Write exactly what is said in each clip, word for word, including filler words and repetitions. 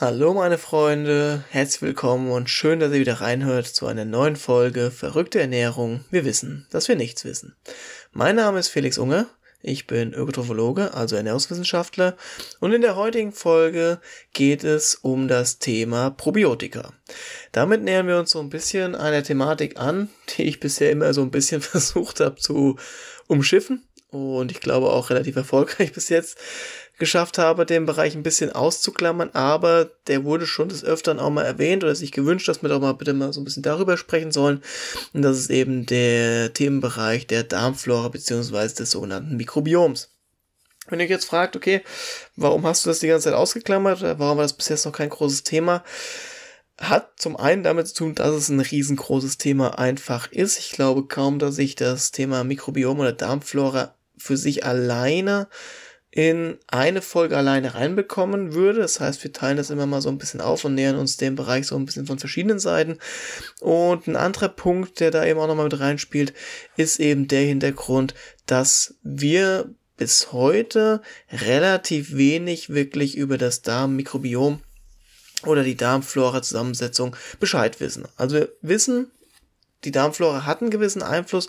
Hallo meine Freunde, herzlich willkommen und schön, dass ihr wieder reinhört zu einer neuen Folge Verrückte Ernährung. Wir wissen, dass wir nichts wissen. Mein Name ist Felix Unger, ich bin Ökotrophologe, also Ernährungswissenschaftler, und in der heutigen Folge geht es um das Thema Probiotika. Damit nähern wir uns so ein bisschen einer Thematik an, die ich bisher immer so ein bisschen versucht habe zu umschiffen und ich glaube auch relativ erfolgreich bis jetzt geschafft habe, den Bereich ein bisschen auszuklammern, aber der wurde schon des Öfteren auch mal erwähnt oder sich gewünscht, dass wir doch mal bitte mal so ein bisschen darüber sprechen sollen. Und das ist eben der Themenbereich der Darmflora bzw. des sogenannten Mikrobioms. Wenn ihr euch jetzt fragt, okay, warum hast du das die ganze Zeit ausgeklammert, warum war das bis jetzt noch kein großes Thema? Hat zum einen damit zu tun, dass es ein riesengroßes Thema einfach ist. Ich glaube kaum, dass ich das Thema Mikrobiom oder Darmflora für sich alleine in eine Folge alleine reinbekommen würde. Das heißt, wir teilen das immer mal so ein bisschen auf und nähern uns dem Bereich so ein bisschen von verschiedenen Seiten. Und ein anderer Punkt, der da eben auch nochmal mit reinspielt, ist eben der Hintergrund, dass wir bis heute relativ wenig wirklich über das Darmmikrobiom oder die Darmflora-Zusammensetzung Bescheid wissen. Also wir wissen, die Darmflora hat einen gewissen Einfluss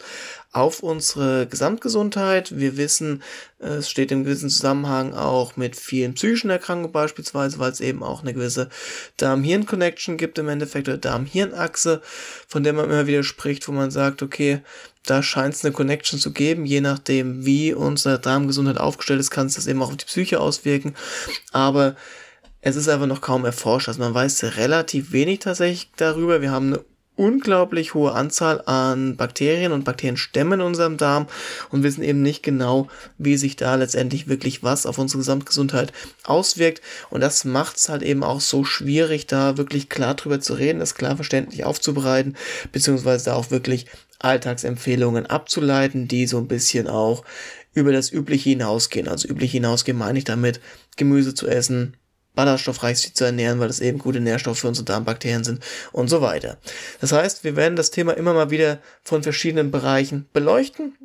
auf unsere Gesamtgesundheit. Wir wissen, es steht im gewissen Zusammenhang auch mit vielen psychischen Erkrankungen beispielsweise, weil es eben auch eine gewisse Darm-Hirn-Connection gibt im Endeffekt, oder Darm-Hirn-Achse, von der man immer wieder spricht, wo man sagt, okay, da scheint es eine Connection zu geben, je nachdem, wie unsere Darmgesundheit aufgestellt ist, kann es das eben auch auf die Psyche auswirken, aber es ist einfach noch kaum erforscht. Also man weiß relativ wenig tatsächlich darüber. Wir haben eine unglaublich hohe Anzahl an Bakterien und Bakterienstämmen in unserem Darm und wissen eben nicht genau, wie sich da letztendlich wirklich was auf unsere Gesamtgesundheit auswirkt. Und das macht es halt eben auch so schwierig, da wirklich klar drüber zu reden, das klar verständlich aufzubereiten, beziehungsweise da auch wirklich Alltagsempfehlungen abzuleiten, die so ein bisschen auch über das Übliche hinausgehen. Also üblich hinausgehen meine ich damit, Gemüse zu essen, ballaststoffreich zu ernähren, weil das eben gute Nährstoffe für unsere Darmbakterien sind und so weiter. Das heißt, wir werden das Thema immer mal wieder von verschiedenen Bereichen beleuchten,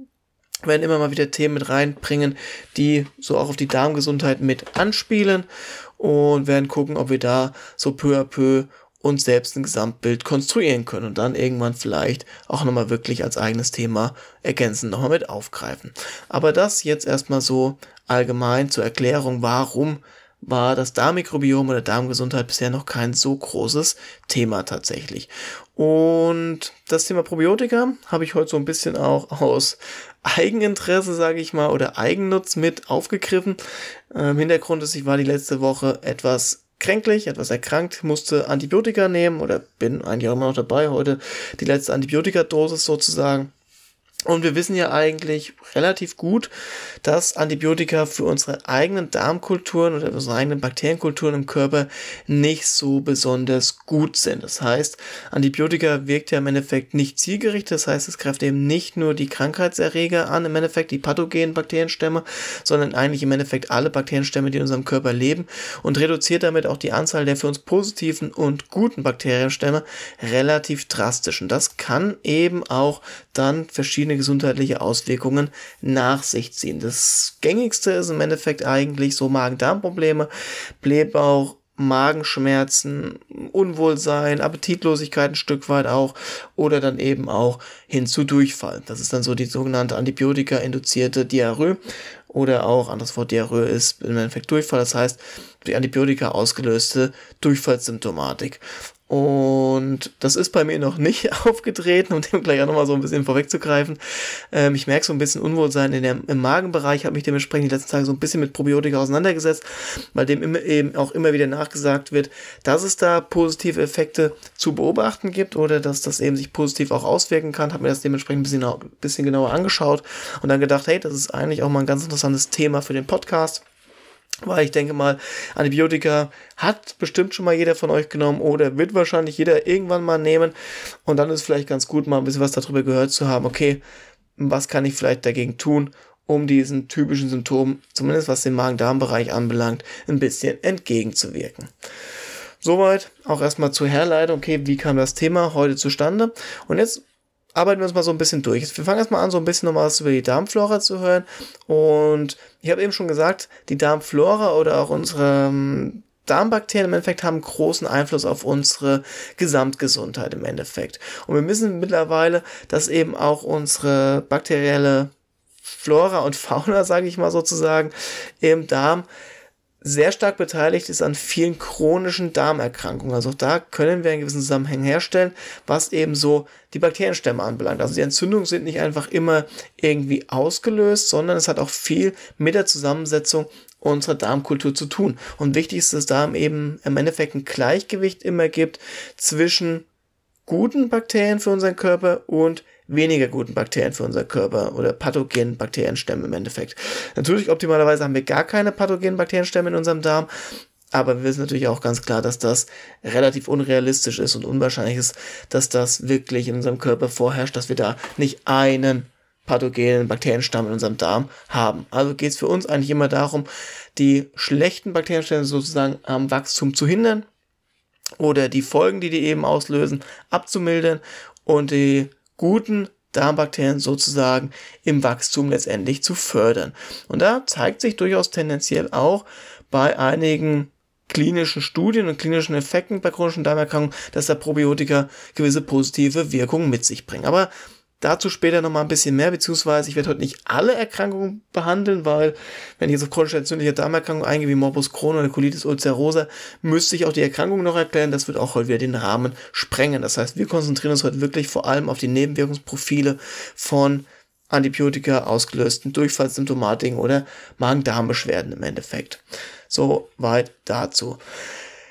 werden immer mal wieder Themen mit reinbringen, die so auch auf die Darmgesundheit mit anspielen und werden gucken, ob wir da so peu à peu uns selbst ein Gesamtbild konstruieren können und dann irgendwann vielleicht auch nochmal wirklich als eigenes Thema ergänzend nochmal mit aufgreifen. Aber das jetzt erstmal so allgemein zur Erklärung, warum war das Darmmikrobiom oder Darmgesundheit bisher noch kein so großes Thema tatsächlich. Und das Thema Probiotika habe ich heute so ein bisschen auch aus Eigeninteresse, sage ich mal, oder Eigennutz mit aufgegriffen. Ähm, Hintergrund ist, ich war die letzte Woche etwas kränklich, etwas erkrankt, musste Antibiotika nehmen oder bin eigentlich auch immer noch dabei, heute die letzte Antibiotika-Dosis sozusagen. Und wir wissen ja eigentlich relativ gut, dass Antibiotika für unsere eigenen Darmkulturen oder unsere eigenen Bakterienkulturen im Körper nicht so besonders gut sind. Das heißt, Antibiotika wirkt ja im Endeffekt nicht zielgerichtet. Das heißt, es greift eben nicht nur die Krankheitserreger an, im Endeffekt die pathogenen Bakterienstämme, sondern eigentlich im Endeffekt alle Bakterienstämme, die in unserem Körper leben, und reduziert damit auch die Anzahl der für uns positiven und guten Bakterienstämme relativ drastisch. Und das kann eben auch dann verschiedene gesundheitliche Auswirkungen nach sich ziehen. Das gängigste ist im Endeffekt eigentlich so Magen-Darm-Probleme, Blähbauch, Magenschmerzen, Unwohlsein, Appetitlosigkeit ein Stück weit auch oder dann eben auch hin zu Durchfall. Das ist dann so die sogenannte Antibiotika-induzierte Diarrhö oder auch, anderes Wort Diarrhö ist im Endeffekt Durchfall, das heißt die Antibiotika ausgelöste Durchfallsymptomatik. Und das ist bei mir noch nicht aufgetreten, um dem gleich auch nochmal so ein bisschen vorwegzugreifen. Ähm, ich merke so ein bisschen Unwohlsein in der, im Magenbereich, habe mich dementsprechend die letzten Tage so ein bisschen mit Probiotika auseinandergesetzt, weil dem immer, eben auch immer wieder nachgesagt wird, dass es da positive Effekte zu beobachten gibt oder dass das eben sich positiv auch auswirken kann. Habe mir das dementsprechend ein bisschen, ein bisschen genauer angeschaut und dann gedacht, hey, das ist eigentlich auch mal ein ganz interessantes Thema für den Podcast. Weil ich denke mal, Antibiotika hat bestimmt schon mal jeder von euch genommen oder wird wahrscheinlich jeder irgendwann mal nehmen. Und dann ist es vielleicht ganz gut, mal ein bisschen was darüber gehört zu haben. Okay, was kann ich vielleicht dagegen tun, um diesen typischen Symptomen, zumindest was den Magen-Darm-Bereich anbelangt, ein bisschen entgegenzuwirken. Soweit auch erstmal zur Herleitung. Okay, wie kam das Thema heute zustande? Und jetzt arbeiten wir uns mal so ein bisschen durch. Wir fangen erstmal an, so ein bisschen nochmal was über die Darmflora zu hören. Und ich habe eben schon gesagt, die Darmflora oder auch unsere Darmbakterien im Endeffekt haben großen Einfluss auf unsere Gesamtgesundheit im Endeffekt. Und wir wissen mittlerweile, dass eben auch unsere bakterielle Flora und Fauna, sage ich mal sozusagen, im Darm sehr stark beteiligt ist an vielen chronischen Darmerkrankungen. Also da können wir einen gewissen Zusammenhang herstellen, was eben so die Bakterienstämme anbelangt. Also die Entzündungen sind nicht einfach immer irgendwie ausgelöst, sondern es hat auch viel mit der Zusammensetzung unserer Darmkultur zu tun. Und wichtig ist, dass Darm eben im Endeffekt ein Gleichgewicht immer gibt zwischen guten Bakterien für unseren Körper und weniger guten Bakterien für unseren Körper oder pathogenen Bakterienstämme im Endeffekt. Natürlich, optimalerweise haben wir gar keine pathogenen Bakterienstämme in unserem Darm, aber wir wissen natürlich auch ganz klar, dass das relativ unrealistisch ist und unwahrscheinlich ist, dass das wirklich in unserem Körper vorherrscht, dass wir da nicht einen pathogenen Bakterienstamm in unserem Darm haben. Also geht es für uns eigentlich immer darum, die schlechten Bakterienstämme sozusagen am Wachstum zu hindern oder die Folgen, die die eben auslösen, abzumildern und die guten Darmbakterien sozusagen im Wachstum letztendlich zu fördern. Und da zeigt sich durchaus tendenziell auch bei einigen klinischen Studien und klinischen Effekten bei chronischen Darmerkrankungen, dass da Probiotika gewisse positive Wirkungen mit sich bringen. Aber dazu später nochmal ein bisschen mehr, beziehungsweise ich werde heute nicht alle Erkrankungen behandeln, weil wenn ich jetzt auf chronische entzündliche Darmerkrankungen eingehe, wie Morbus Crohn oder Colitis ulcerosa, müsste ich auch die Erkrankungen noch erklären. Das wird auch heute wieder den Rahmen sprengen. Das heißt, wir konzentrieren uns heute wirklich vor allem auf die Nebenwirkungsprofile von Antibiotika ausgelösten Durchfallssymptomatiken oder Magen-Darm-Beschwerden im Endeffekt. So weit dazu.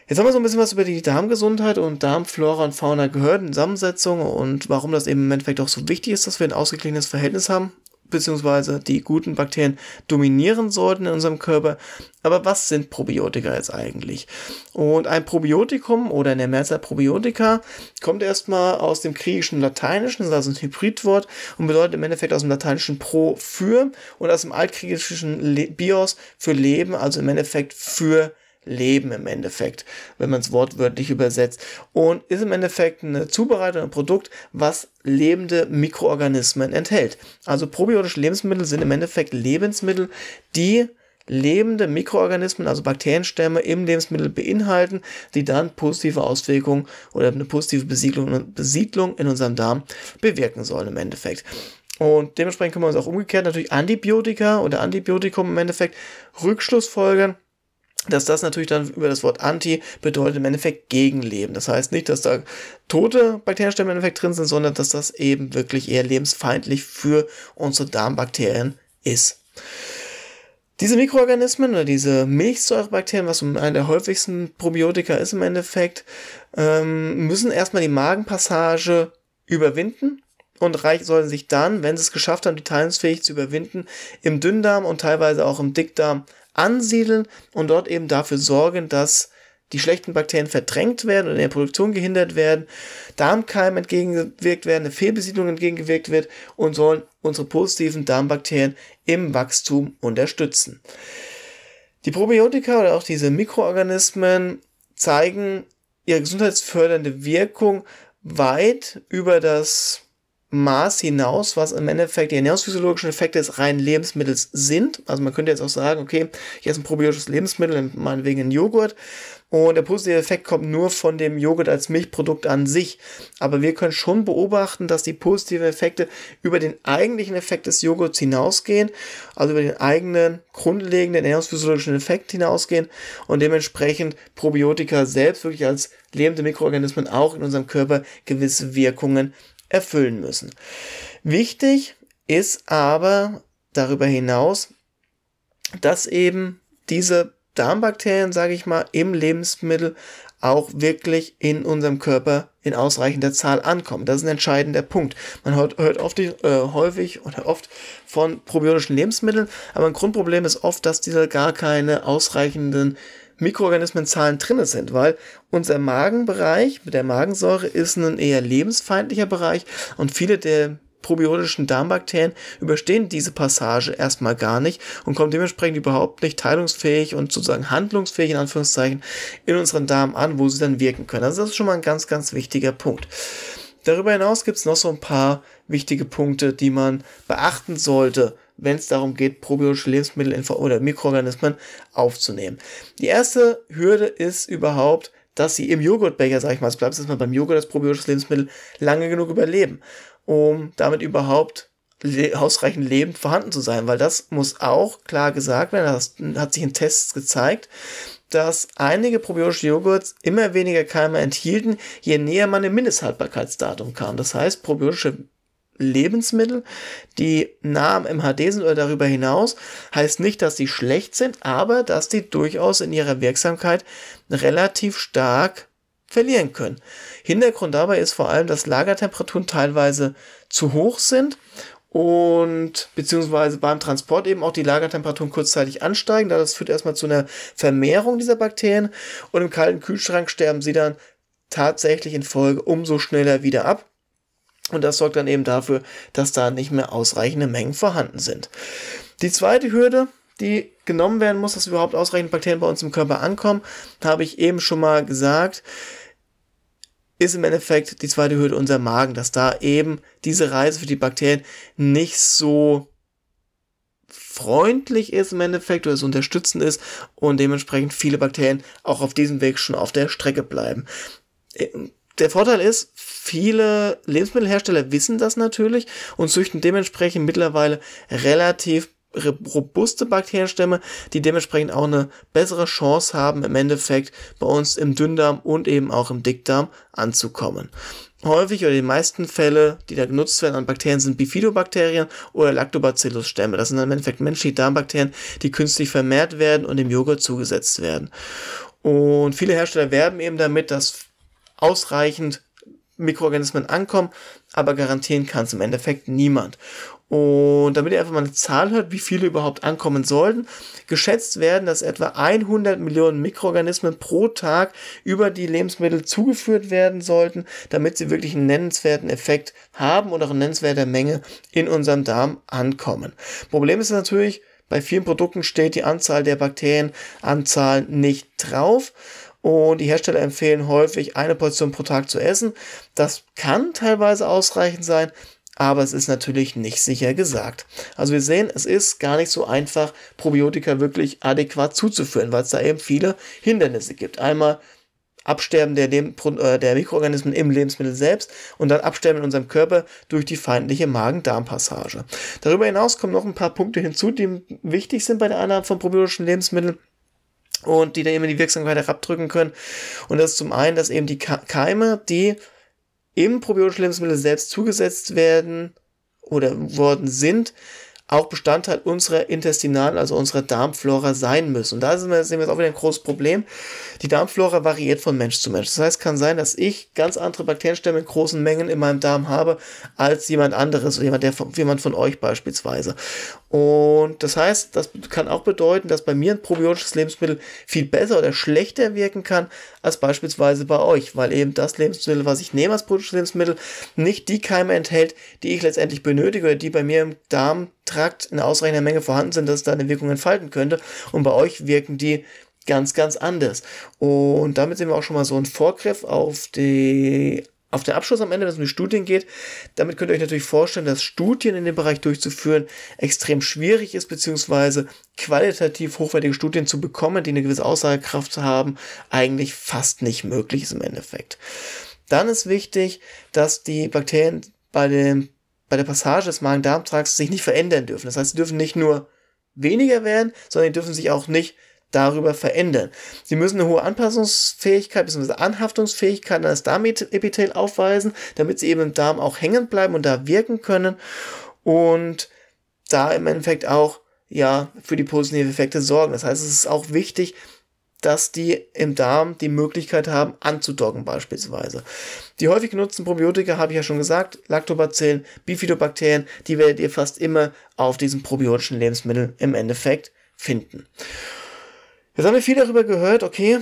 Jetzt haben wir so ein bisschen was über die Darmgesundheit und Darmflora und Fauna gehört, die Zusammensetzung und warum das eben im Endeffekt auch so wichtig ist, dass wir ein ausgeglichenes Verhältnis haben, beziehungsweise die guten Bakterien dominieren sollten in unserem Körper. Aber was sind Probiotika jetzt eigentlich? Und ein Probiotikum oder in der Mehrzahl Probiotika kommt erstmal aus dem griechischen Lateinischen, das ist also ein Hybridwort und bedeutet im Endeffekt aus dem Lateinischen pro für und aus dem altgriechischen bios für Leben, also im Endeffekt für Leben im Endeffekt, wenn man es wortwörtlich übersetzt. Und ist im Endeffekt eine Zubereitung, ein Produkt, was lebende Mikroorganismen enthält. Also probiotische Lebensmittel sind im Endeffekt Lebensmittel, die lebende Mikroorganismen, also Bakterienstämme im Lebensmittel beinhalten, die dann positive Auswirkungen oder eine positive Besiedlung, Besiedlung in unserem Darm bewirken sollen im Endeffekt. Und dementsprechend können wir uns auch umgekehrt natürlich Antibiotika oder Antibiotikum im Endeffekt rückschlussfolgern, dass das natürlich dann über das Wort Anti bedeutet im Endeffekt Gegenleben. Das heißt nicht, dass da tote Bakterienstämme im Endeffekt drin sind, sondern dass das eben wirklich eher lebensfeindlich für unsere Darmbakterien ist. Diese Mikroorganismen oder diese Milchsäurebakterien, was einer der häufigsten Probiotika ist im Endeffekt, ähm, müssen erstmal die Magenpassage überwinden und sollten sich dann, wenn sie es geschafft haben, die teilungsfähig zu überwinden, im Dünndarm und teilweise auch im Dickdarm ansiedeln und dort eben dafür sorgen, dass die schlechten Bakterien verdrängt werden oder in der Produktion gehindert werden, Darmkeimen entgegengewirkt werden, eine Fehlbesiedlung entgegengewirkt wird und sollen unsere positiven Darmbakterien im Wachstum unterstützen. Die Probiotika oder auch diese Mikroorganismen zeigen ihre gesundheitsfördernde Wirkung weit über das Maß hinaus, was im Endeffekt die ernährungsphysiologischen Effekte des reinen Lebensmittels sind. Also man könnte jetzt auch sagen, okay, ich esse ein probiotisches Lebensmittel, meinetwegen einen Joghurt, und der positive Effekt kommt nur von dem Joghurt als Milchprodukt an sich. Aber wir können schon beobachten, dass die positiven Effekte über den eigentlichen Effekt des Joghurts hinausgehen, also über den eigenen grundlegenden ernährungsphysiologischen Effekt hinausgehen und dementsprechend Probiotika selbst wirklich als lebende Mikroorganismen auch in unserem Körper gewisse Wirkungen erfüllen müssen. Wichtig ist aber darüber hinaus, dass eben diese Darmbakterien, sage ich mal, im Lebensmittel auch wirklich in unserem Körper in ausreichender Zahl ankommen. Das ist ein entscheidender Punkt. Man hört, hört oft, äh, häufig oder oft von probiotischen Lebensmitteln, aber ein Grundproblem ist oft, dass diese gar keine ausreichenden Mikroorganismenzahlen drin sind, weil unser Magenbereich mit der Magensäure ist ein eher lebensfeindlicher Bereich und viele der probiotischen Darmbakterien überstehen diese Passage erstmal gar nicht und kommen dementsprechend überhaupt nicht teilungsfähig und sozusagen handlungsfähig in Anführungszeichen in unseren Darm an, wo sie dann wirken können. Also das ist schon mal ein ganz, ganz wichtiger Punkt. Darüber hinaus gibt es noch so ein paar wichtige Punkte, die man beachten sollte, wenn es darum geht, probiotische Lebensmittel oder Mikroorganismen aufzunehmen. Die erste Hürde ist überhaupt, dass sie im Joghurtbecher, sag ich mal, es bleibt jetzt mal beim Joghurt als probiotisches Lebensmittel, lange genug überleben, um damit überhaupt le- ausreichend lebend vorhanden zu sein. Weil das muss auch klar gesagt werden, das hat sich in Tests gezeigt, dass einige probiotische Joghurts immer weniger Keime enthielten, je näher man dem Mindesthaltbarkeitsdatum kam. Das heißt, probiotische Lebensmittel, die nah am M H D sind oder darüber hinaus, heißt nicht, dass die schlecht sind, aber dass die durchaus in ihrer Wirksamkeit relativ stark verlieren können. Hintergrund dabei ist vor allem, dass Lagertemperaturen teilweise zu hoch sind und beziehungsweise beim Transport eben auch die Lagertemperaturen kurzzeitig ansteigen. Das führt erstmal zu einer Vermehrung dieser Bakterien und im kalten Kühlschrank sterben sie dann tatsächlich in Folge umso schneller wieder ab. Und das sorgt dann eben dafür, dass da nicht mehr ausreichende Mengen vorhanden sind. Die zweite Hürde, die genommen werden muss, dass überhaupt ausreichend Bakterien bei uns im Körper ankommen, habe ich eben schon mal gesagt, ist im Endeffekt die zweite Hürde unser Magen, dass da eben diese Reise für die Bakterien nicht so freundlich ist im Endeffekt oder so unterstützend ist und dementsprechend viele Bakterien auch auf diesem Weg schon auf der Strecke bleiben. Der Vorteil ist, viele Lebensmittelhersteller wissen das natürlich und züchten dementsprechend mittlerweile relativ robuste Bakterienstämme, die dementsprechend auch eine bessere Chance haben, im Endeffekt bei uns im Dünndarm und eben auch im Dickdarm anzukommen. Häufig oder die meisten Fälle, die da genutzt werden an Bakterien, sind Bifidobakterien oder Lactobacillus-Stämme. Das sind im Endeffekt menschliche Darmbakterien, die künstlich vermehrt werden und dem Joghurt zugesetzt werden. Und viele Hersteller werben eben damit, dass ausreichend Mikroorganismen ankommen, aber garantieren kann es im Endeffekt niemand. Und damit ihr einfach mal eine Zahl hört, wie viele überhaupt ankommen sollten, geschätzt werden, dass etwa hundert Millionen Mikroorganismen pro Tag über die Lebensmittel zugeführt werden sollten, damit sie wirklich einen nennenswerten Effekt haben und auch in nennenswerter Menge in unserem Darm ankommen. Problem ist natürlich, bei vielen Produkten steht die Anzahl der Bakterienanzahl nicht drauf. Und die Hersteller empfehlen häufig, eine Portion pro Tag zu essen. Das kann teilweise ausreichend sein, aber es ist natürlich nicht sicher gesagt. Also wir sehen, es ist gar nicht so einfach, Probiotika wirklich adäquat zuzuführen, weil es da eben viele Hindernisse gibt. Einmal Absterben der, Leb- äh, der Mikroorganismen im Lebensmittel selbst und dann Absterben in unserem Körper durch die feindliche Magen-Darm-Passage. Darüber hinaus kommen noch ein paar Punkte hinzu, die wichtig sind bei der Einnahme von probiotischen Lebensmitteln und die da eben die Wirksamkeit herabdrücken können. Und das ist zum einen, dass eben die Keime, die im probiotischen Lebensmittel selbst zugesetzt werden oder worden sind, auch Bestandteil unserer intestinalen, also unserer Darmflora sein müssen. Und da sehen wir jetzt auch wieder ein großes Problem. Die Darmflora variiert von Mensch zu Mensch. Das heißt, kann sein, dass ich ganz andere Bakterienstämme in großen Mengen in meinem Darm habe, als jemand anderes, oder jemand, der von, jemand von euch beispielsweise. Und das heißt, das kann auch bedeuten, dass bei mir ein probiotisches Lebensmittel viel besser oder schlechter wirken kann, als beispielsweise bei euch, weil eben das Lebensmittel, was ich nehme als probiotisches Lebensmittel, nicht die Keime enthält, die ich letztendlich benötige oder die bei mir im Darm Trakt in ausreichender Menge vorhanden sind, dass es da eine Wirkung entfalten könnte. Und bei euch wirken die ganz, ganz anders. Und damit sehen wir auch schon mal so einen Vorgriff auf die, auf den Abschluss am Ende, wenn es um die Studien geht. Damit könnt ihr euch natürlich vorstellen, dass Studien in dem Bereich durchzuführen extrem schwierig ist, beziehungsweise qualitativ hochwertige Studien zu bekommen, die eine gewisse Aussagekraft haben, eigentlich fast nicht möglich ist im Endeffekt. Dann ist wichtig, dass die Bakterien bei dem bei der Passage des Magen-Darm-Trakts sich nicht verändern dürfen. Das heißt, sie dürfen nicht nur weniger werden, sondern sie dürfen sich auch nicht darüber verändern. Sie müssen eine hohe Anpassungsfähigkeit bzw. Anhaftungsfähigkeit an das Darmepithel aufweisen, damit sie eben im Darm auch hängen bleiben und da wirken können und da im Endeffekt auch ja für die positiven Effekte sorgen. Das heißt, es ist auch wichtig, dass die im Darm die Möglichkeit haben, anzudocken beispielsweise. Die häufig genutzten Probiotika, habe ich ja schon gesagt, Lactobacillen, Bifidobakterien, die werdet ihr fast immer auf diesen probiotischen Lebensmitteln im Endeffekt finden. Jetzt haben wir viel darüber gehört, okay,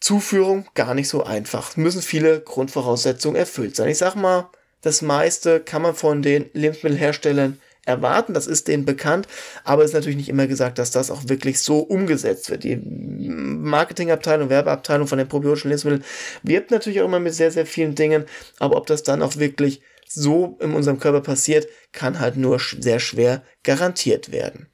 Zuführung gar nicht so einfach. Müssen viele Grundvoraussetzungen erfüllt sein. Ich sag mal, das meiste kann man von den Lebensmittelherstellern erwarten, das ist denen bekannt, aber es ist natürlich nicht immer gesagt, dass das auch wirklich so umgesetzt wird. Die Marketingabteilung, Werbeabteilung von den probiotischen Lebensmitteln wirbt natürlich auch immer mit sehr, sehr vielen Dingen, aber ob das dann auch wirklich so in unserem Körper passiert, kann halt nur sehr schwer garantiert werden.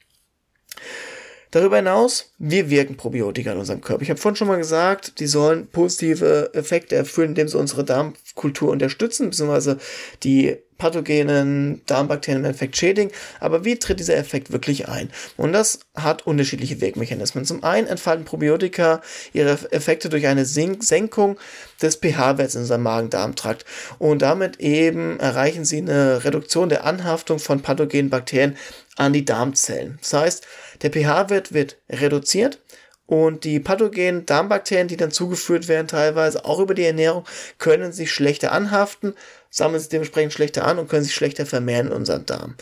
Darüber hinaus, wir wirken Probiotika in unserem Körper. Ich habe vorhin schon mal gesagt, die sollen positive Effekte erfüllen, indem sie unsere Darmkultur unterstützen, beziehungsweise die pathogenen Darmbakterien im Effekt schädigen. Aber wie tritt dieser Effekt wirklich ein? Und das hat unterschiedliche Wirkmechanismen. Zum einen entfalten Probiotika ihre Effekte durch eine Senkung des pH-Werts in unserem Magen-Darm-Trakt. Und damit eben erreichen sie eine Reduktion der Anhaftung von pathogenen Bakterien an die Darmzellen. Das heißt, der pH-Wert wird reduziert und die pathogenen Darmbakterien, die dann zugeführt werden, teilweise auch über die Ernährung, können sich schlechter anhaften, sammeln sich dementsprechend schlechter an und können sich schlechter vermehren in unserem Darm.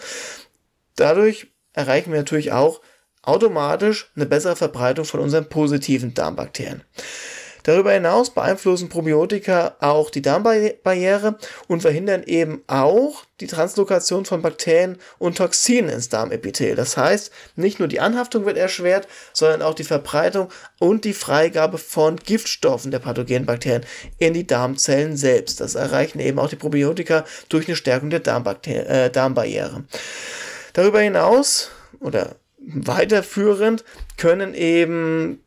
Dadurch erreichen wir natürlich auch automatisch eine bessere Verbreitung von unseren positiven Darmbakterien. Darüber hinaus beeinflussen Probiotika auch die Darmbarriere und verhindern eben auch die Translokation von Bakterien und Toxinen ins Darmepithel. Das heißt, nicht nur die Anhaftung wird erschwert, sondern auch die Verbreitung und die Freigabe von Giftstoffen der pathogenen Bakterien in die Darmzellen selbst. Das erreichen eben auch die Probiotika durch eine Stärkung der Darmbakter- äh, Darmbarriere. Darüber hinaus oder weiterführend können eben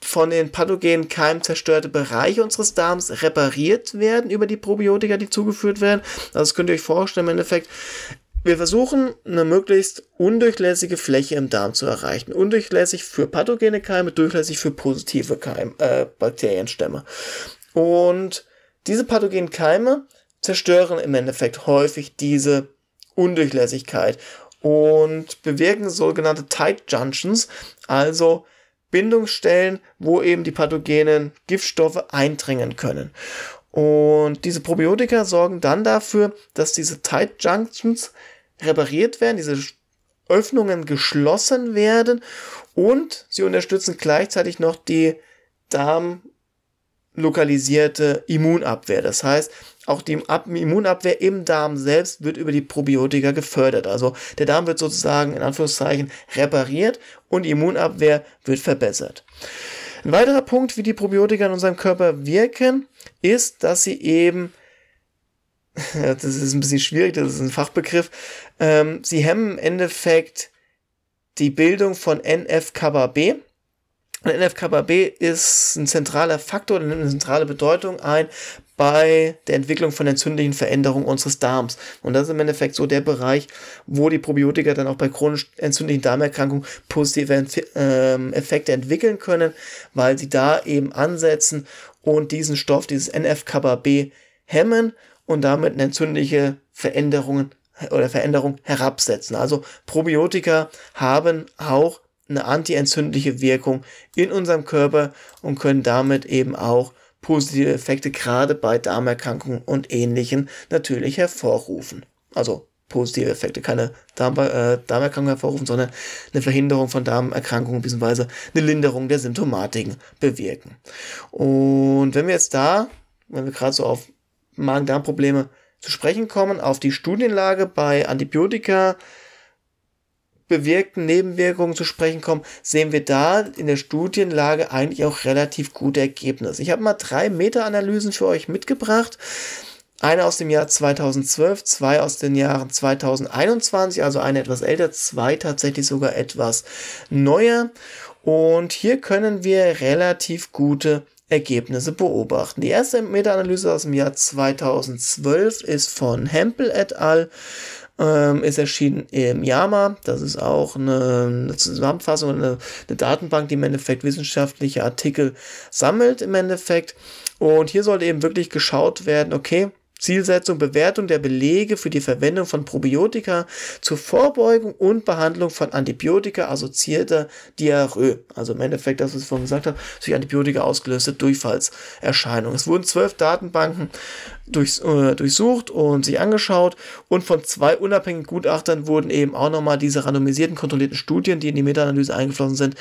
von den pathogenen Keimen zerstörte Bereiche unseres Darms repariert werden über die Probiotika, die zugeführt werden. Also das könnt ihr euch vorstellen im Endeffekt. Wir versuchen, eine möglichst undurchlässige Fläche im Darm zu erreichen. Undurchlässig für pathogene Keime, durchlässig für positive Keim, äh, Bakterienstämme. Und diese pathogenen Keime zerstören im Endeffekt häufig diese Undurchlässigkeit und bewirken sogenannte Tight Junctions, also Bindungsstellen, wo eben die pathogenen Giftstoffe eindringen können. Und diese Probiotika sorgen dann dafür, dass diese Tight Junctions repariert werden, diese Öffnungen geschlossen werden, und sie unterstützen gleichzeitig noch die darmlokalisierte Immunabwehr. Das heißt, auch die Immunabwehr im Darm selbst wird über die Probiotika gefördert. Also der Darm wird sozusagen in Anführungszeichen repariert und die Immunabwehr wird verbessert. Ein weiterer Punkt, wie die Probiotika in unserem Körper wirken, ist, dass sie eben, das ist ein bisschen schwierig, das ist ein Fachbegriff, ähm, sie hemmen im Endeffekt die Bildung von N F K B. Und N F K B ist ein zentraler Faktor oder nimmt eine zentrale Bedeutung ein bei der Entwicklung von entzündlichen Veränderungen unseres Darms. Und das ist im Endeffekt so der Bereich, wo die Probiotika dann auch bei chronisch entzündlichen Darmerkrankungen positive Effekte entwickeln können, weil sie da eben ansetzen und diesen Stoff, dieses N F K B hemmen und damit eine entzündliche Veränderung oder Veränderung herabsetzen. Also Probiotika haben auch eine antientzündliche Wirkung in unserem Körper und können damit eben auch positive Effekte gerade bei Darmerkrankungen und Ähnlichem natürlich hervorrufen. Also positive Effekte, keine Darm- äh, Darmerkrankung hervorrufen, sondern eine Verhinderung von Darmerkrankungen bzw. eine Linderung der Symptomatiken bewirken. Und wenn wir jetzt da, wenn wir gerade so auf Magen-Darm-Probleme zu sprechen kommen, auf die Studienlage bei Antibiotika bewirkten Nebenwirkungen zu sprechen kommen, sehen wir da in der Studienlage eigentlich auch relativ gute Ergebnisse. Ich habe mal drei Meta-Analysen für euch mitgebracht. Eine aus dem Jahr zweitausendzwölf, zwei aus den Jahren zweitausendeinundzwanzig, also eine etwas älter, zwei tatsächlich sogar etwas neuer. Und hier können wir relativ gute Ergebnisse beobachten. Die erste Meta-Analyse aus dem Jahr zweitausendzwölf ist von Hempel et al., ist erschienen im JAMA. Das ist auch eine, eine Zusammenfassung, eine, eine Datenbank, die im Endeffekt wissenschaftliche Artikel sammelt im Endeffekt. Und hier sollte eben wirklich geschaut werden, okay, Zielsetzung, Bewertung der Belege für die Verwendung von Probiotika zur Vorbeugung und Behandlung von Antibiotika-assoziierter Diarrhö. Also im Endeffekt, das, was ich vorhin gesagt habe, durch Antibiotika ausgelöste Durchfallserscheinungen. Es wurden zwölf Datenbanken durch, äh, durchsucht und sich angeschaut, und von zwei unabhängigen Gutachtern wurden eben auch nochmal diese randomisierten, kontrollierten Studien, die in die Meta-Analyse eingeflossen sind,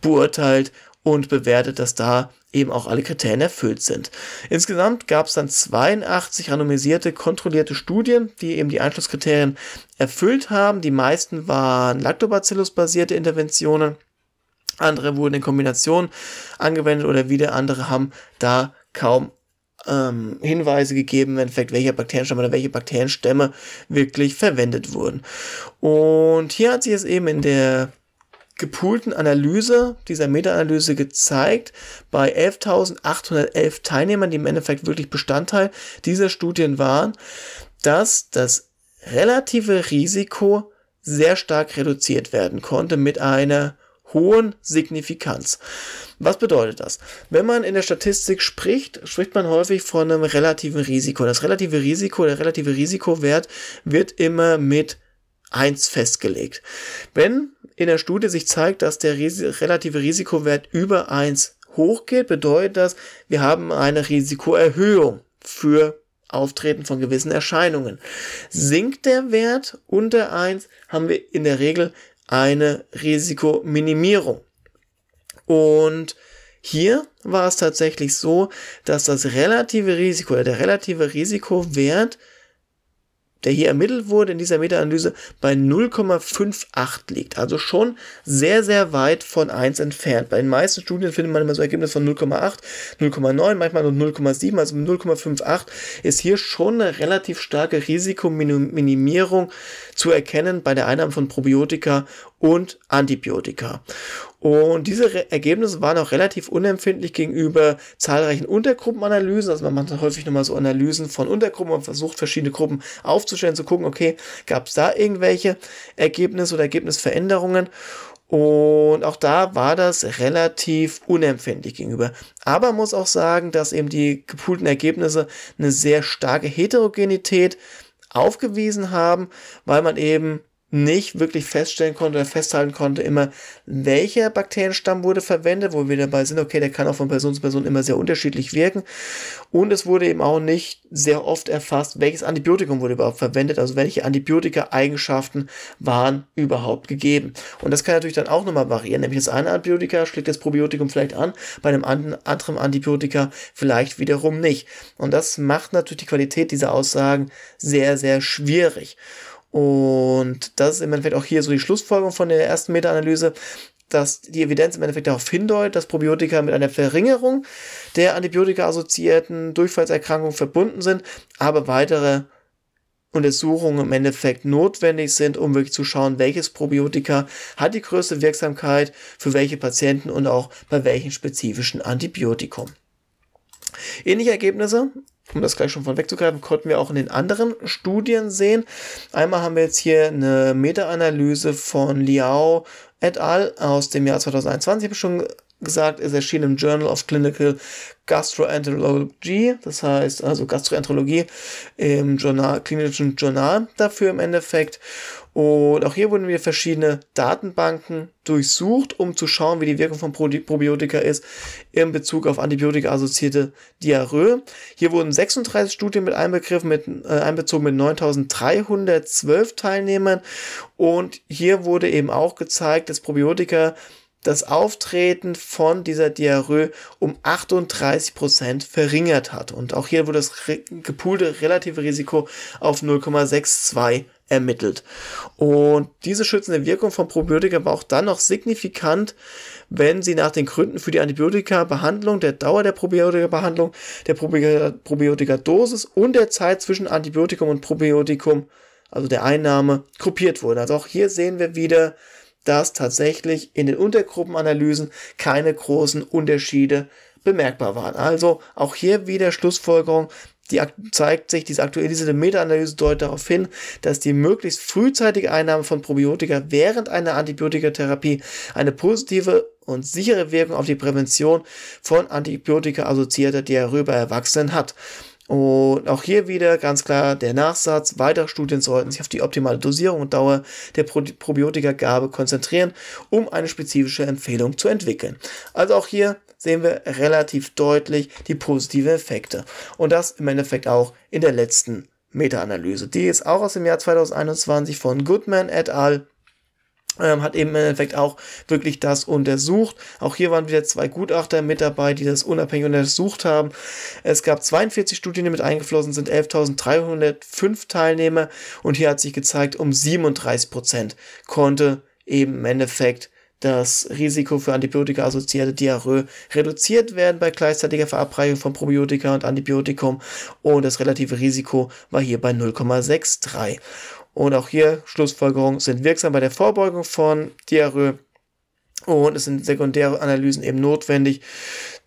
beurteilt und bewertet, dass da eben auch alle Kriterien erfüllt sind. Insgesamt gab es dann zweiundachtzig randomisierte, kontrollierte Studien, die eben die Einschlusskriterien erfüllt haben. Die meisten waren Lactobacillus-basierte Interventionen, andere wurden in Kombination angewendet oder wieder andere haben da kaum ähm, Hinweise gegeben, wenn vielleicht welcher Bakterienstamm oder welche Bakterienstämme wirklich verwendet wurden. Und hier hat sich es eben in der gepoolten Analyse, dieser Meta-Analyse gezeigt, bei elftausendachthundertelf Teilnehmern, die im Endeffekt wirklich Bestandteil dieser Studien waren, dass das relative Risiko sehr stark reduziert werden konnte mit einer hohen Signifikanz. Was bedeutet das? Wenn man in der Statistik spricht, spricht man häufig von einem relativen Risiko. Das relative Risiko, der relative Risikowert wird immer mit eins festgelegt. Wenn in der Studie sich zeigt, dass der Ris- relative Risikowert über eins hochgeht, bedeutet das, wir haben eine Risikoerhöhung für Auftreten von gewissen Erscheinungen. Sinkt der Wert unter eins, haben wir in der Regel eine Risikominimierung. Und hier war es tatsächlich so, dass das relative Risiko, oder der relative Risikowert, der hier ermittelt wurde in dieser Meta-Analyse, bei null Komma fünfundfünfzig liegt. Also schon sehr, sehr weit von eins entfernt. Bei den meisten Studien findet man immer so Ergebnisse von null Komma acht, null Komma neun, manchmal nur null Komma sieben, also null Komma fünfundfünfzig ist hier schon eine relativ starke Risikominimierung zu erkennen bei der Einnahme von Probiotika und Antibiotika. Und diese Re- Ergebnisse waren auch relativ unempfindlich gegenüber zahlreichen Untergruppenanalysen. Also man macht häufig nochmal so Analysen von Untergruppen und versucht verschiedene Gruppen aufzustellen, zu gucken, okay, gab es da irgendwelche Ergebnisse oder Ergebnisveränderungen? Und auch da war das relativ unempfindlich gegenüber. Aber man muss auch sagen, dass eben die gepoolten Ergebnisse eine sehr starke Heterogenität aufgewiesen haben, weil man eben nicht wirklich feststellen konnte oder festhalten konnte immer, welcher Bakterienstamm wurde verwendet, wo wir dabei sind, okay, der kann auch von Person zu Person immer sehr unterschiedlich wirken. Und es wurde eben auch nicht sehr oft erfasst, welches Antibiotikum wurde überhaupt verwendet, also welche Antibiotika-Eigenschaften waren überhaupt gegeben. Und das kann natürlich dann auch nochmal variieren, nämlich das eine Antibiotika schlägt das Probiotikum vielleicht an, bei einem anderen Antibiotika vielleicht wiederum nicht. Und das macht natürlich die Qualität dieser Aussagen sehr, sehr schwierig. Und das ist im Endeffekt auch hier so die Schlussfolgerung von der ersten Meta-Analyse, dass die Evidenz im Endeffekt darauf hindeutet, dass Probiotika mit einer Verringerung der antibiotika-assoziierten Durchfallserkrankungen verbunden sind, aber weitere Untersuchungen im Endeffekt notwendig sind, um wirklich zu schauen, welches Probiotika hat die größte Wirksamkeit für welche Patienten und auch bei welchen spezifischen Antibiotikum. Ähnliche Ergebnisse, um das gleich schon vorwegzugreifen, konnten wir auch in den anderen Studien sehen. Einmal haben wir jetzt hier eine Meta-Analyse von Liao et al. Aus dem Jahr zweitausendeinundzwanzig, habe ich schon gesagt, ist erschienen im Journal of Clinical Gastroenterology, das heißt also Gastroenterologie im Journal, klinischen Journal dafür im Endeffekt. Und auch hier wurden wieder verschiedene Datenbanken durchsucht, um zu schauen, wie die Wirkung von Probiotika ist in Bezug auf antibiotika-assoziierte Diarrhö. Hier wurden sechsunddreißig Studien mit einbegriffen, mit, äh, einbezogen mit neuntausenddreihundertzwölf Teilnehmern. Und hier wurde eben auch gezeigt, dass Probiotika das Auftreten von dieser Diarrhö um achtunddreißig Prozent verringert hat. Und auch hier wurde das re- gepoolte relative Risiko auf null Komma zweiundsechzig ermittelt. Und diese schützende Wirkung von Probiotika war auch dann noch signifikant, wenn sie nach den Gründen für die Antibiotika-Behandlung, der Dauer der Probiotika-Behandlung, der Probi- Probiotika-Dosis und der Zeit zwischen Antibiotikum und Probiotikum, also der Einnahme, gruppiert wurden. Also auch hier sehen wir wieder, dass tatsächlich in den Untergruppenanalysen keine großen Unterschiede bemerkbar waren. Also auch hier wieder Schlussfolgerung, die zeigt sich, diese aktualisierte Meta-Analyse deutet darauf hin, dass die möglichst frühzeitige Einnahme von Probiotika während einer Antibiotikatherapie eine positive und sichere Wirkung auf die Prävention von antibiotika-assoziierter Diarrhoe bei Erwachsenen hat. Und auch hier wieder ganz klar der Nachsatz, weitere Studien sollten sich auf die optimale Dosierung und Dauer der Pro- Probiotikagabe konzentrieren, um eine spezifische Empfehlung zu entwickeln. Also auch hier sehen wir relativ deutlich die positiven Effekte. Und das im Endeffekt auch in der letzten Meta-Analyse. Die ist auch aus dem Jahr zweitausendeinundzwanzig von Goodman et al. Hat eben im Endeffekt auch wirklich das untersucht. Auch hier waren wieder zwei Gutachter mit dabei, die das unabhängig untersucht haben. Es gab zweiundvierzig Studien, die mit eingeflossen sind, elftausenddreihundertfünf Teilnehmer. Und hier hat sich gezeigt, um siebenunddreißig Prozent konnte eben im Endeffekt das Risiko für antibiotika-assoziierte Diarrhö reduziert werden bei gleichzeitiger Verabreichung von Probiotika und Antibiotikum, und das relative Risiko war hier bei null Komma sechs drei. Und auch hier Schlussfolgerungen sind wirksam bei der Vorbeugung von Diarrhö, und es sind sekundäre Analysen eben notwendig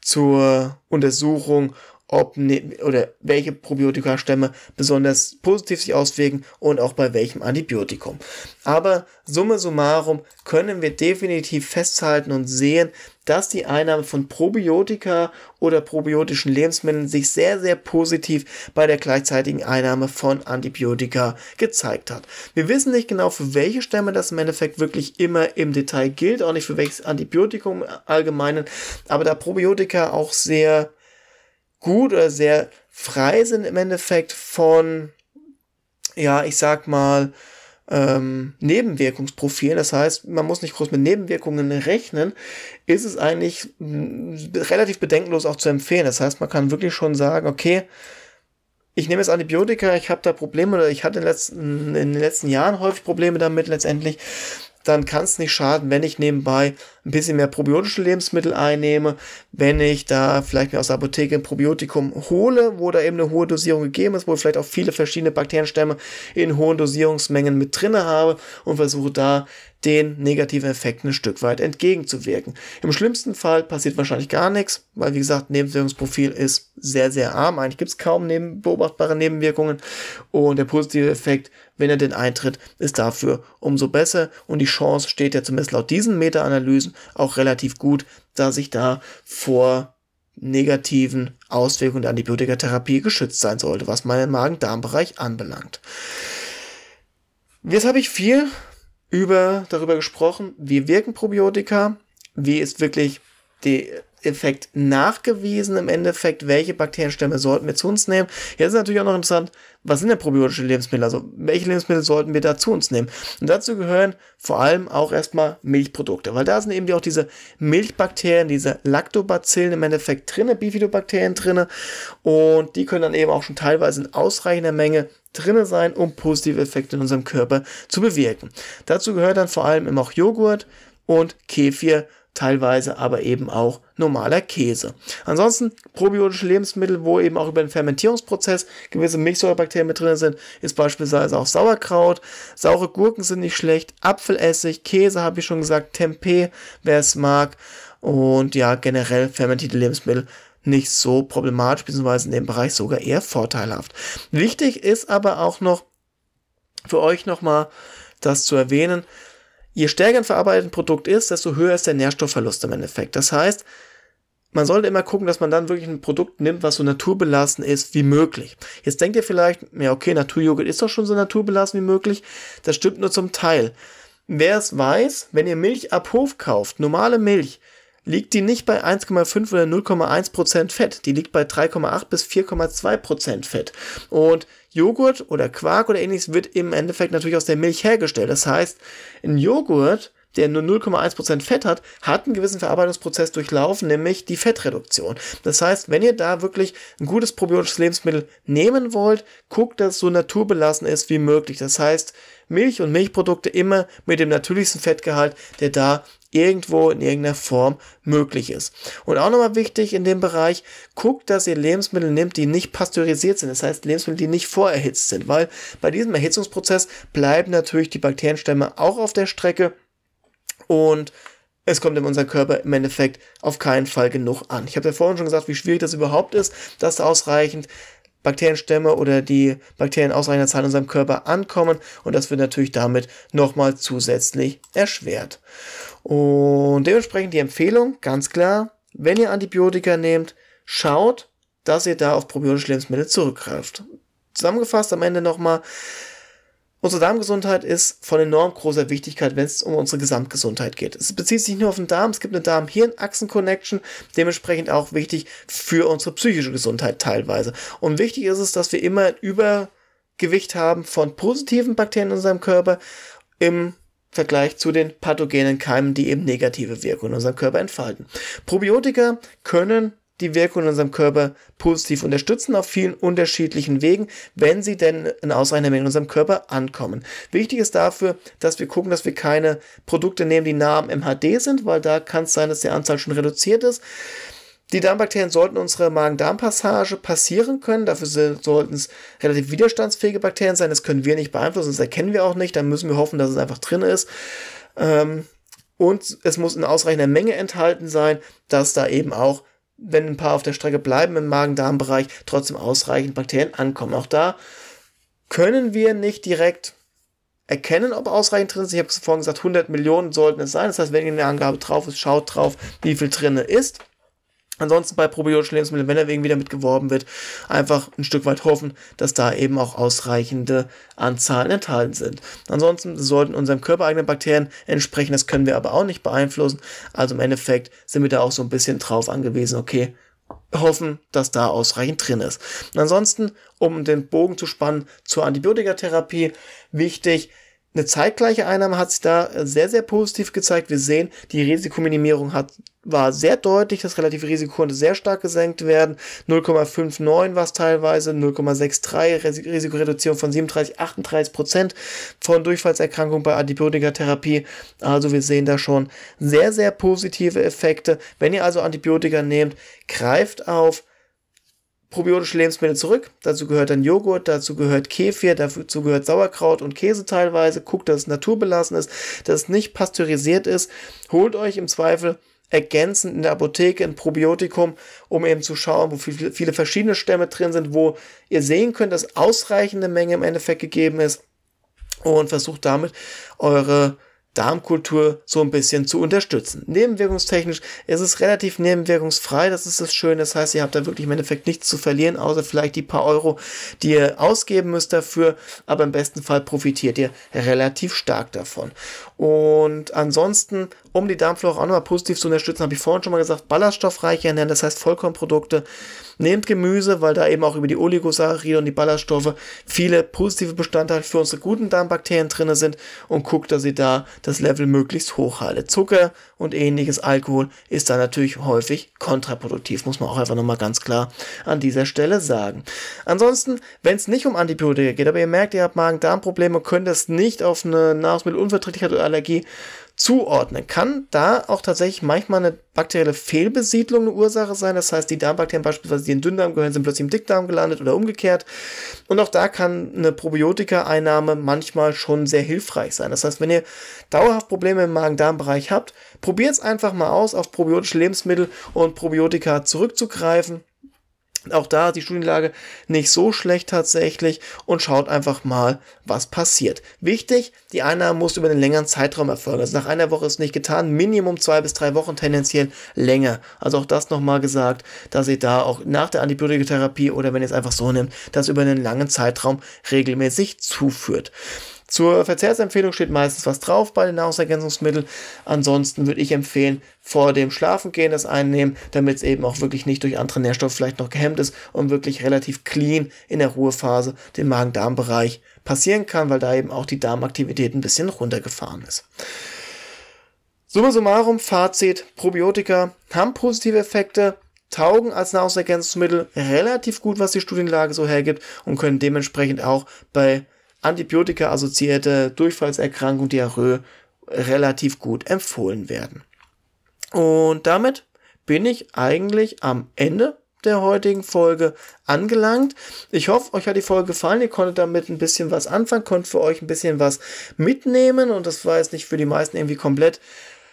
zur Untersuchung, ob ne, oder welche Probiotika-Stämme besonders positiv sich auswirken und auch bei welchem Antibiotikum. Aber summa summarum können wir definitiv festhalten und sehen, dass die Einnahme von Probiotika oder probiotischen Lebensmitteln sich sehr, sehr positiv bei der gleichzeitigen Einnahme von Antibiotika gezeigt hat. Wir wissen nicht genau, für welche Stämme das im Endeffekt wirklich immer im Detail gilt, auch nicht für welches Antibiotikum im Allgemeinen, aber da Probiotika auch sehr gut oder sehr frei sind im Endeffekt von, ja, ich sag mal, ähm, Nebenwirkungsprofilen. Das heißt, man muss nicht groß mit Nebenwirkungen rechnen, ist es eigentlich relativ bedenkenlos auch zu empfehlen. Das heißt, man kann wirklich schon sagen, okay, ich nehme jetzt Antibiotika, ich habe da Probleme oder ich hatte in den letzten, in den letzten Jahren häufig Probleme damit letztendlich. Dann kann es nicht schaden, wenn ich nebenbei ein bisschen mehr probiotische Lebensmittel einnehme, wenn ich da vielleicht mir aus der Apotheke ein Probiotikum hole, wo da eben eine hohe Dosierung gegeben ist, wo ich vielleicht auch viele verschiedene Bakterienstämme in hohen Dosierungsmengen mit drin habe und versuche da den negativen Effekten ein Stück weit entgegenzuwirken. Im schlimmsten Fall passiert wahrscheinlich gar nichts, weil wie gesagt, Nebenwirkungsprofil ist sehr, sehr arm. Eigentlich gibt es kaum neben, beobachtbare Nebenwirkungen, und der positive Effekt, wenn er denn eintritt, ist dafür umso besser, und die Chance steht ja zumindest laut diesen Meta-Analysen auch relativ gut, da sich da vor negativen Auswirkungen der Antibiotikatherapie geschützt sein sollte, was meinen Magen-Darm-Bereich anbelangt. Jetzt habe ich viel über, darüber gesprochen, wie wirken Probiotika, wie ist wirklich der Effekt nachgewiesen im Endeffekt, welche Bakterienstämme sollten wir zu uns nehmen. Jetzt ist natürlich auch noch interessant, was sind denn probiotische Lebensmittel, also welche Lebensmittel sollten wir da zu uns nehmen. Und dazu gehören vor allem auch erstmal Milchprodukte, weil da sind eben auch diese Milchbakterien, diese Lactobacillen im Endeffekt drinne, Bifidobakterien drinne, und die können dann eben auch schon teilweise in ausreichender Menge drinne sein, um positive Effekte in unserem Körper zu bewirken. Dazu gehört dann vor allem eben auch Joghurt und Kefir, teilweise aber eben auch normaler Käse. Ansonsten probiotische Lebensmittel, wo eben auch über den Fermentierungsprozess gewisse Milchsäurebakterien mit drin sind, ist beispielsweise auch Sauerkraut. Saure Gurken sind nicht schlecht, Apfelessig, Käse habe ich schon gesagt, Tempeh, wer es mag, und ja, generell fermentierte Lebensmittel nicht so problematisch, beziehungsweise in dem Bereich sogar eher vorteilhaft. Wichtig ist aber auch noch für euch nochmal das zu erwähnen: Je stärker ein verarbeitetes Produkt ist, desto höher ist der Nährstoffverlust im Endeffekt. Das heißt, man sollte immer gucken, dass man dann wirklich ein Produkt nimmt, was so naturbelassen ist wie möglich. Jetzt denkt ihr vielleicht, ja okay, Naturjoghurt ist doch schon so naturbelassen wie möglich. Das stimmt nur zum Teil. Wer es weiß, wenn ihr Milch ab Hof kauft, normale Milch, liegt die nicht bei eins Komma fünf oder null Komma eins Prozent Fett. Die liegt bei drei Komma acht bis vier Komma zwei Prozent Fett. Und Joghurt oder Quark oder ähnliches wird im Endeffekt natürlich aus der Milch hergestellt. Das heißt, ein Joghurt, der nur null Komma eins Prozent Fett hat, hat einen gewissen Verarbeitungsprozess durchlaufen, nämlich die Fettreduktion. Das heißt, wenn ihr da wirklich ein gutes probiotisches Lebensmittel nehmen wollt, guckt, dass es so naturbelassen ist wie möglich. Das heißt, Milch und Milchprodukte immer mit dem natürlichsten Fettgehalt, der da irgendwo in irgendeiner Form möglich ist. Und auch nochmal wichtig in dem Bereich, guckt, dass ihr Lebensmittel nehmt, die nicht pasteurisiert sind. Das heißt, Lebensmittel, die nicht vorerhitzt sind, weil bei diesem Erhitzungsprozess bleiben natürlich die Bakterienstämme auch auf der Strecke, und es kommt in unseren Körper im Endeffekt auf keinen Fall genug an. Ich habe ja vorhin schon gesagt, wie schwierig das überhaupt ist, dass ausreichend Bakterienstämme oder die Bakterien ausreichender Zahl in unserem Körper ankommen, und das wird natürlich damit nochmal zusätzlich erschwert. Und dementsprechend die Empfehlung, ganz klar, wenn ihr Antibiotika nehmt, schaut, dass ihr da auf probiotische Lebensmittel zurückgreift. Zusammengefasst am Ende nochmal: Unsere Darmgesundheit ist von enorm großer Wichtigkeit, wenn es um unsere Gesamtgesundheit geht. Es bezieht sich nicht nur auf den Darm, es gibt eine Darm-Hirn-Achsen-Connection, dementsprechend auch wichtig für unsere psychische Gesundheit teilweise. Und wichtig ist es, dass wir immer ein Übergewicht haben von positiven Bakterien in unserem Körper im Vergleich zu den pathogenen Keimen, die eben negative Wirkungen in unserem Körper entfalten. Probiotika können die Wirkung in unserem Körper positiv unterstützen auf vielen unterschiedlichen Wegen, wenn sie denn in ausreichender Menge in unserem Körper ankommen. Wichtig ist dafür, dass wir gucken, dass wir keine Produkte nehmen, die nah am M H D sind, weil da kann es sein, dass die Anzahl schon reduziert ist. Die Darmbakterien sollten unsere Magen-Darm-Passage passieren können. Dafür sollten es relativ widerstandsfähige Bakterien sein. Das können wir nicht beeinflussen, das erkennen wir auch nicht. Dann müssen wir hoffen, dass es einfach drin ist. Und es muss in ausreichender Menge enthalten sein, dass da eben auch, wenn ein paar auf der Strecke bleiben im Magen-Darm-Bereich, trotzdem ausreichend Bakterien ankommen. Auch da können wir nicht direkt erkennen, ob ausreichend drin ist. Ich habe vorhin gesagt, hundert Millionen sollten es sein. Das heißt, wenn eine Angabe drauf ist, schaut drauf, wie viel drin ist. Ansonsten bei probiotischen Lebensmitteln, wenn er irgendwie damit geworben wird, einfach ein Stück weit hoffen, dass da eben auch ausreichende Anzahlen enthalten sind. Ansonsten sollten unserem körpereigenen Bakterien entsprechen, das können wir aber auch nicht beeinflussen. Also im Endeffekt sind wir da auch so ein bisschen drauf angewiesen, okay, hoffen, dass da ausreichend drin ist. Und ansonsten, um den Bogen zu spannen zur Antibiotikatherapie, wichtig, eine zeitgleiche Einnahme hat sich da sehr, sehr positiv gezeigt. Wir sehen, die Risikominimierung hat, war sehr deutlich. Das relative Risiko konnte sehr stark gesenkt werden. null Komma neunundfünfzig war es teilweise, null Komma dreiundsechzig, Risikoreduzierung von siebenunddreißig, achtunddreißig Prozent von Durchfallserkrankungen bei Antibiotikatherapie. Also wir sehen da schon sehr, sehr positive Effekte. Wenn ihr also Antibiotika nehmt, greift auf probiotische Lebensmittel zurück, dazu gehört dann Joghurt, dazu gehört Kefir, dazu gehört Sauerkraut und Käse teilweise, guckt, dass es naturbelassen ist, dass es nicht pasteurisiert ist, holt euch im Zweifel ergänzend in der Apotheke ein Probiotikum, um eben zu schauen, wo viel, viele verschiedene Stämme drin sind, wo ihr sehen könnt, dass ausreichende Menge im Endeffekt gegeben ist und versucht damit eure Darmkultur so ein bisschen zu unterstützen. Nebenwirkungstechnisch ist es relativ nebenwirkungsfrei, das ist das Schöne, das heißt, ihr habt da wirklich im Endeffekt nichts zu verlieren, außer vielleicht die paar Euro, die ihr ausgeben müsst dafür, aber im besten Fall profitiert ihr relativ stark davon. Und ansonsten, um die Darmflora auch nochmal positiv zu unterstützen, habe ich vorhin schon mal gesagt, ballaststoffreich ernähren, das heißt Vollkornprodukte, nehmt Gemüse, weil da eben auch über die Oligosaccharide und die Ballaststoffe viele positive Bestandteile für unsere guten Darmbakterien drin sind und guckt, dass ihr da das Level möglichst hoch haltet. Zucker und ähnliches, Alkohol ist da natürlich häufig kontraproduktiv, muss man auch einfach nochmal ganz klar an dieser Stelle sagen. Ansonsten, wenn es nicht um Antibiotika geht, aber ihr merkt, ihr habt Magen-Darm-Probleme, könnt das nicht auf eine Nahrungsmittelunverträglichkeit oder Allergie zuordnen, kann da auch tatsächlich manchmal eine bakterielle Fehlbesiedlung eine Ursache sein. Das heißt, die Darmbakterien beispielsweise, die in den Dünndarm gehören, sind plötzlich im Dickdarm gelandet oder umgekehrt. Und auch da kann eine Probiotika-Einnahme manchmal schon sehr hilfreich sein. Das heißt, wenn ihr dauerhaft Probleme im Magen-Darm-Bereich habt, probiert es einfach mal aus, auf probiotische Lebensmittel und Probiotika zurückzugreifen. Auch da ist die Studienlage nicht so schlecht tatsächlich und schaut einfach mal, was passiert. Wichtig, die Einnahme muss über einen längeren Zeitraum erfolgen. Also nach einer Woche ist nicht getan, Minimum zwei bis drei Wochen, tendenziell länger. Also auch das nochmal gesagt, dass ihr da auch nach der Antibiotikatherapie oder wenn ihr es einfach so nehmt, das über einen langen Zeitraum regelmäßig zuführt. Zur Verzehrsempfehlung steht meistens was drauf bei den Nahrungsergänzungsmitteln. Ansonsten würde ich empfehlen, vor dem Schlafengehen das einnehmen, damit es eben auch wirklich nicht durch andere Nährstoffe vielleicht noch gehemmt ist und wirklich relativ clean in der Ruhephase den Magen-Darm-Bereich passieren kann, weil da eben auch die Darmaktivität ein bisschen runtergefahren ist. Summa summarum, Fazit, Probiotika haben positive Effekte, taugen als Nahrungsergänzungsmittel relativ gut, was die Studienlage so hergibt und können dementsprechend auch bei Antibiotika-assoziierte Durchfallserkrankung, Diarrhoe, relativ gut empfohlen werden. Und damit bin ich eigentlich am Ende der heutigen Folge angelangt. Ich hoffe, euch hat die Folge gefallen. Ihr konntet damit ein bisschen was anfangen, konntet für euch ein bisschen was mitnehmen und das war jetzt nicht für die meisten irgendwie komplett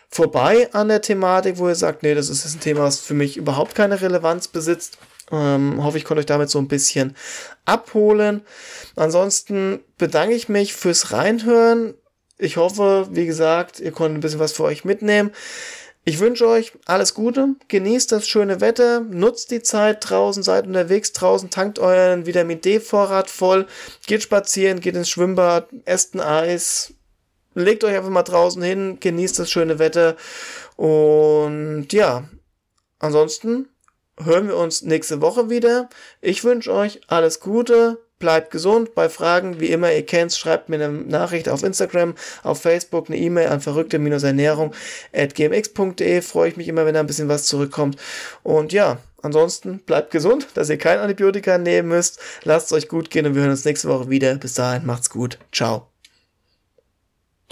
vorbei an der Thematik, wo ihr sagt, nee, das ist ein Thema, was für mich überhaupt keine Relevanz besitzt. Ähm, hoffe, ich konnte euch damit so ein bisschen abholen. Ansonsten bedanke ich mich fürs Reinhören. Ich hoffe, wie gesagt, ihr konntet ein bisschen was für euch mitnehmen. Ich wünsche euch alles Gute, genießt das schöne Wetter, nutzt die Zeit draußen, seid unterwegs draußen, tankt euren Vitamin D-Vorrat voll, geht spazieren, geht ins Schwimmbad, esst ein Eis, legt euch einfach mal draußen hin, genießt das schöne Wetter und ja, ansonsten hören wir uns nächste Woche wieder. Ich wünsche euch alles Gute. Bleibt gesund. Bei Fragen, wie immer, ihr kennt's, schreibt mir eine Nachricht auf Instagram, auf Facebook, eine E-Mail an verrückte Ernährung at g m x punkt d e. Freue ich mich immer, wenn da ein bisschen was zurückkommt. Und ja, ansonsten bleibt gesund, dass ihr kein Antibiotika nehmen müsst. Lasst es euch gut gehen und wir hören uns nächste Woche wieder. Bis dahin, macht's gut. Ciao.